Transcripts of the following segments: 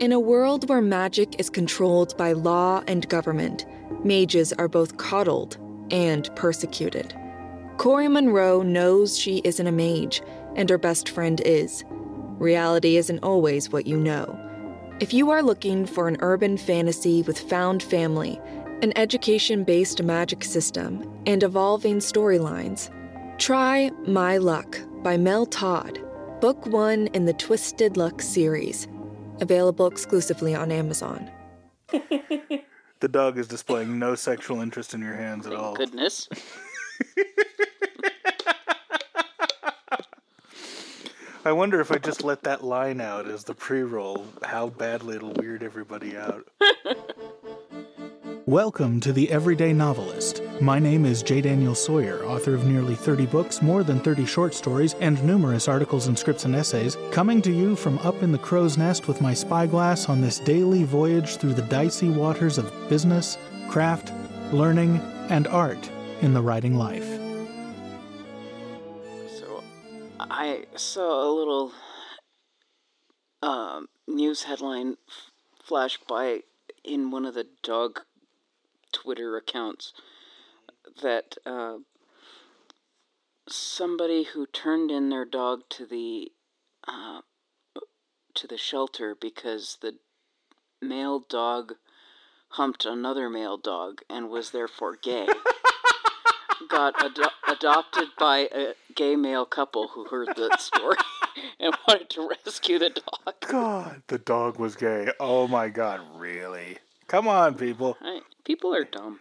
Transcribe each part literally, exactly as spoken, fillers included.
In a world where magic is controlled by law and government, mages are both coddled and persecuted. Cory Monroe knows she isn't a mage, and her best friend is. Reality isn't always what you know. If you are looking for an urban fantasy with found family, an education-based magic system, and evolving storylines, try My Luck by Mel Todd, book one in the Twisted Luck series, available exclusively on Amazon. The dog is displaying no sexual interest in your hands at all. Goodness. I wonder if I just let that line out as the pre-roll, how badly it'll weird everybody out. Welcome to the Everyday Novelist. My name is J. Daniel Sawyer, author of nearly thirty books, more than thirty short stories, and numerous articles and scripts and essays, coming to you from up in the crow's nest with my spyglass on this daily voyage through the dicey waters of business, craft, learning, and art in the writing life. I saw a little uh, news headline f- flash by in one of the dog Twitter accounts that uh, somebody who turned in their dog to the uh, to the shelter because the male dog humped another male dog and was therefore gay. Got ad- adopted by a gay male couple who heard the story and wanted to rescue the dog. God, the dog was gay. Oh my God, really? Come on, people. I, people are dumb.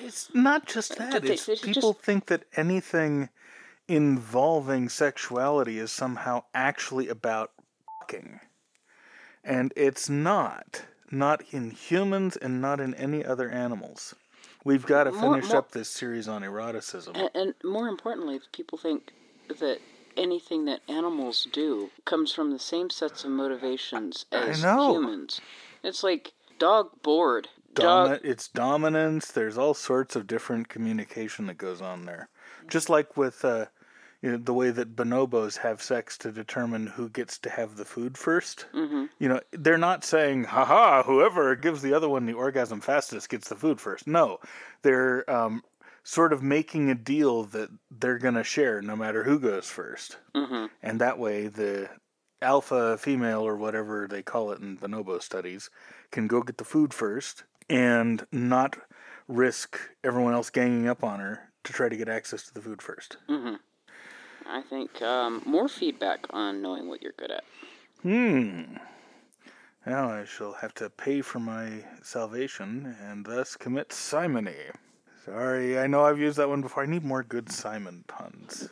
It's not just that. They, it's, they people just... think that anything involving sexuality is somehow actually about fucking. And it's not. Not in humans and not in any other animals. We've got to finish more, more, up this series on eroticism. And, and more importantly, people think that anything that animals do comes from the same sets of motivations as humans. It's like dog bored. Dog... Domin- it's dominance. There's all sorts of different communication that goes on there. Just like with uh, you know, the way that bonobos have sex to determine who gets to have the food first. Mm-hmm. You know, they're not saying, haha, whoever gives the other one the orgasm fastest gets the food first. No, they're um, sort of making a deal that they're going to share no matter who goes first. Mm-hmm. And that way the alpha female or whatever they call it in bonobo studies can go get the food first and not risk everyone else ganging up on her to try to get access to the food first. Mm-hmm. I think um, more feedback on knowing what you're good at. Hmm. Now I shall have to pay for my salvation and thus commit simony. Sorry, I know I've used that one before. I need more good Simon puns.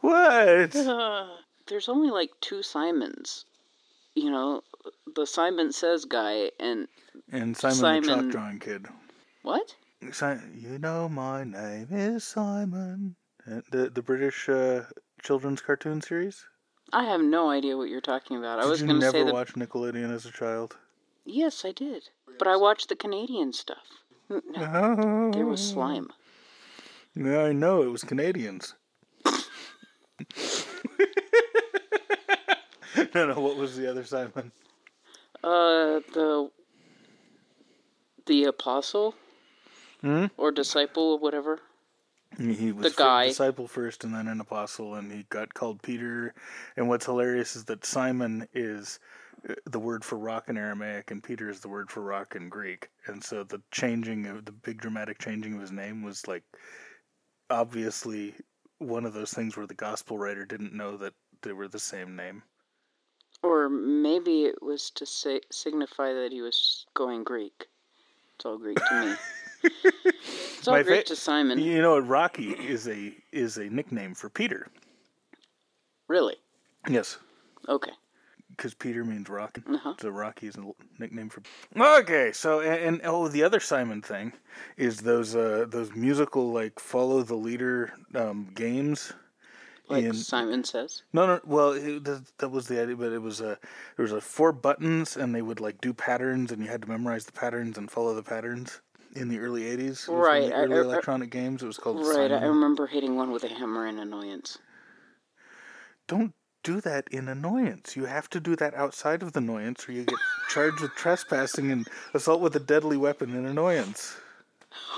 What? Uh, there's only like two Simons. You know, the Simon Says guy and... And Simon, Simon... the Chalk Drawing Kid. What? Si- you know my name is Simon... The the British uh, children's cartoon series? I have no idea what you're talking about. Did I was going to say that... Did you never watch Nickelodeon as a child? Yes, I did. But I watched the Canadian stuff. No, oh. There was slime. Yeah, I know. It was Canadians. no, no. What was the other Simon? Uh, the... The Apostle? Hmm? Or Disciple, whatever. He was the guy. a disciple first and then an apostle, and he got called Peter. And what's hilarious is that Simon is the word for rock in Aramaic, and Peter is the word for rock in Greek. And so the changing of the big dramatic changing of his name was like obviously one of those things where the gospel writer didn't know that they were the same name. Or maybe it was to say, signify that he was going Greek. It's all Greek to me. It's all My great fa- to Simon. You know, Rocky is a is a nickname for Peter. Really? Yes. Okay. Because Peter means rock. Uh-huh. So Rocky is a nickname for. Okay, so and, and oh, the other Simon thing is those uh, those musical like follow the leader um, games. Like in... Simon Says. No, no. Well, it, that, that was the idea, but it was a there was a four buttons, and they would like do patterns, and you had to memorize the patterns and follow the patterns. In the early eighties, right? Early I, I, electronic games. It was called. Right, Simon. I remember hitting one with a hammer and annoyance. Don't do that in annoyance. You have to do that outside of the annoyance, or you get charged with trespassing and assault with a deadly weapon in annoyance.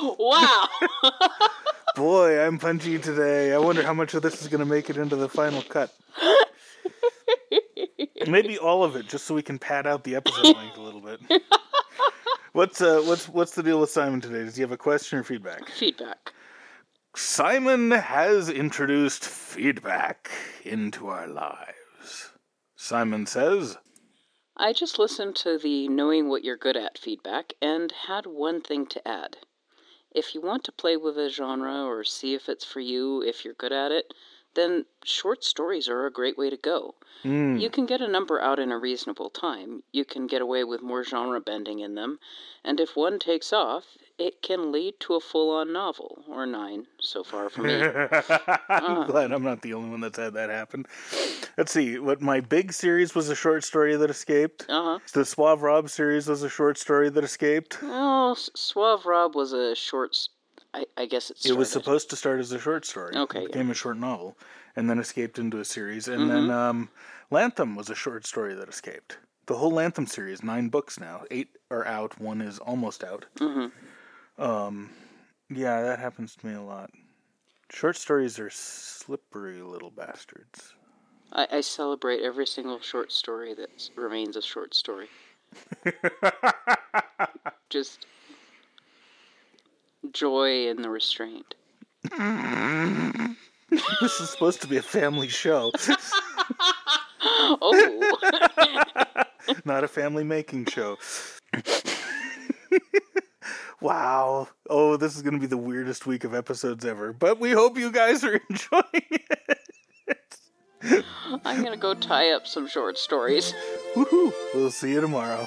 Wow. Boy, I'm punchy today. I wonder how much of this is going to make it into the final cut. Maybe all of it, just so we can pad out the episode length a little bit. What's uh, what's what's the deal with Simon today? Does he have a question or feedback? Feedback. Simon has introduced feedback into our lives. Simon says, I just listened to the Knowing What You're Good At feedback and had one thing to add. If you want to play with a genre or see if it's for you, if you're good at it, then short stories are a great way to go. Mm. You can get a number out in a reasonable time. You can get away with more genre bending in them. And if one takes off, it can lead to a full-on novel, or nine, so far for me. uh. I'm glad I'm not the only one that's had that happen. Let's see. What my big series was a short story that escaped. Uh-huh. The Suave Rob series was a short story that escaped. Oh, Suave Rob was a short story. I, I guess it started. It was supposed to start as a short story. Okay. It became yeah. a short novel, and then escaped into a series. And mm-hmm. then um, Lantham was a short story that escaped. The whole Lantham series, nine books now. Eight are out. One is almost out. Mm-hmm. Um, yeah, that happens to me a lot. Short stories are slippery little bastards. I, I celebrate every single short story that remains a short story. Just... joy and the restraint. This is supposed to be a family show. Oh. Not a family making show. Wow. Oh, this is going to be the weirdest week of episodes ever. But we hope you guys are enjoying it. I'm going to go tie up some short stories. Woohoo. We'll see you tomorrow.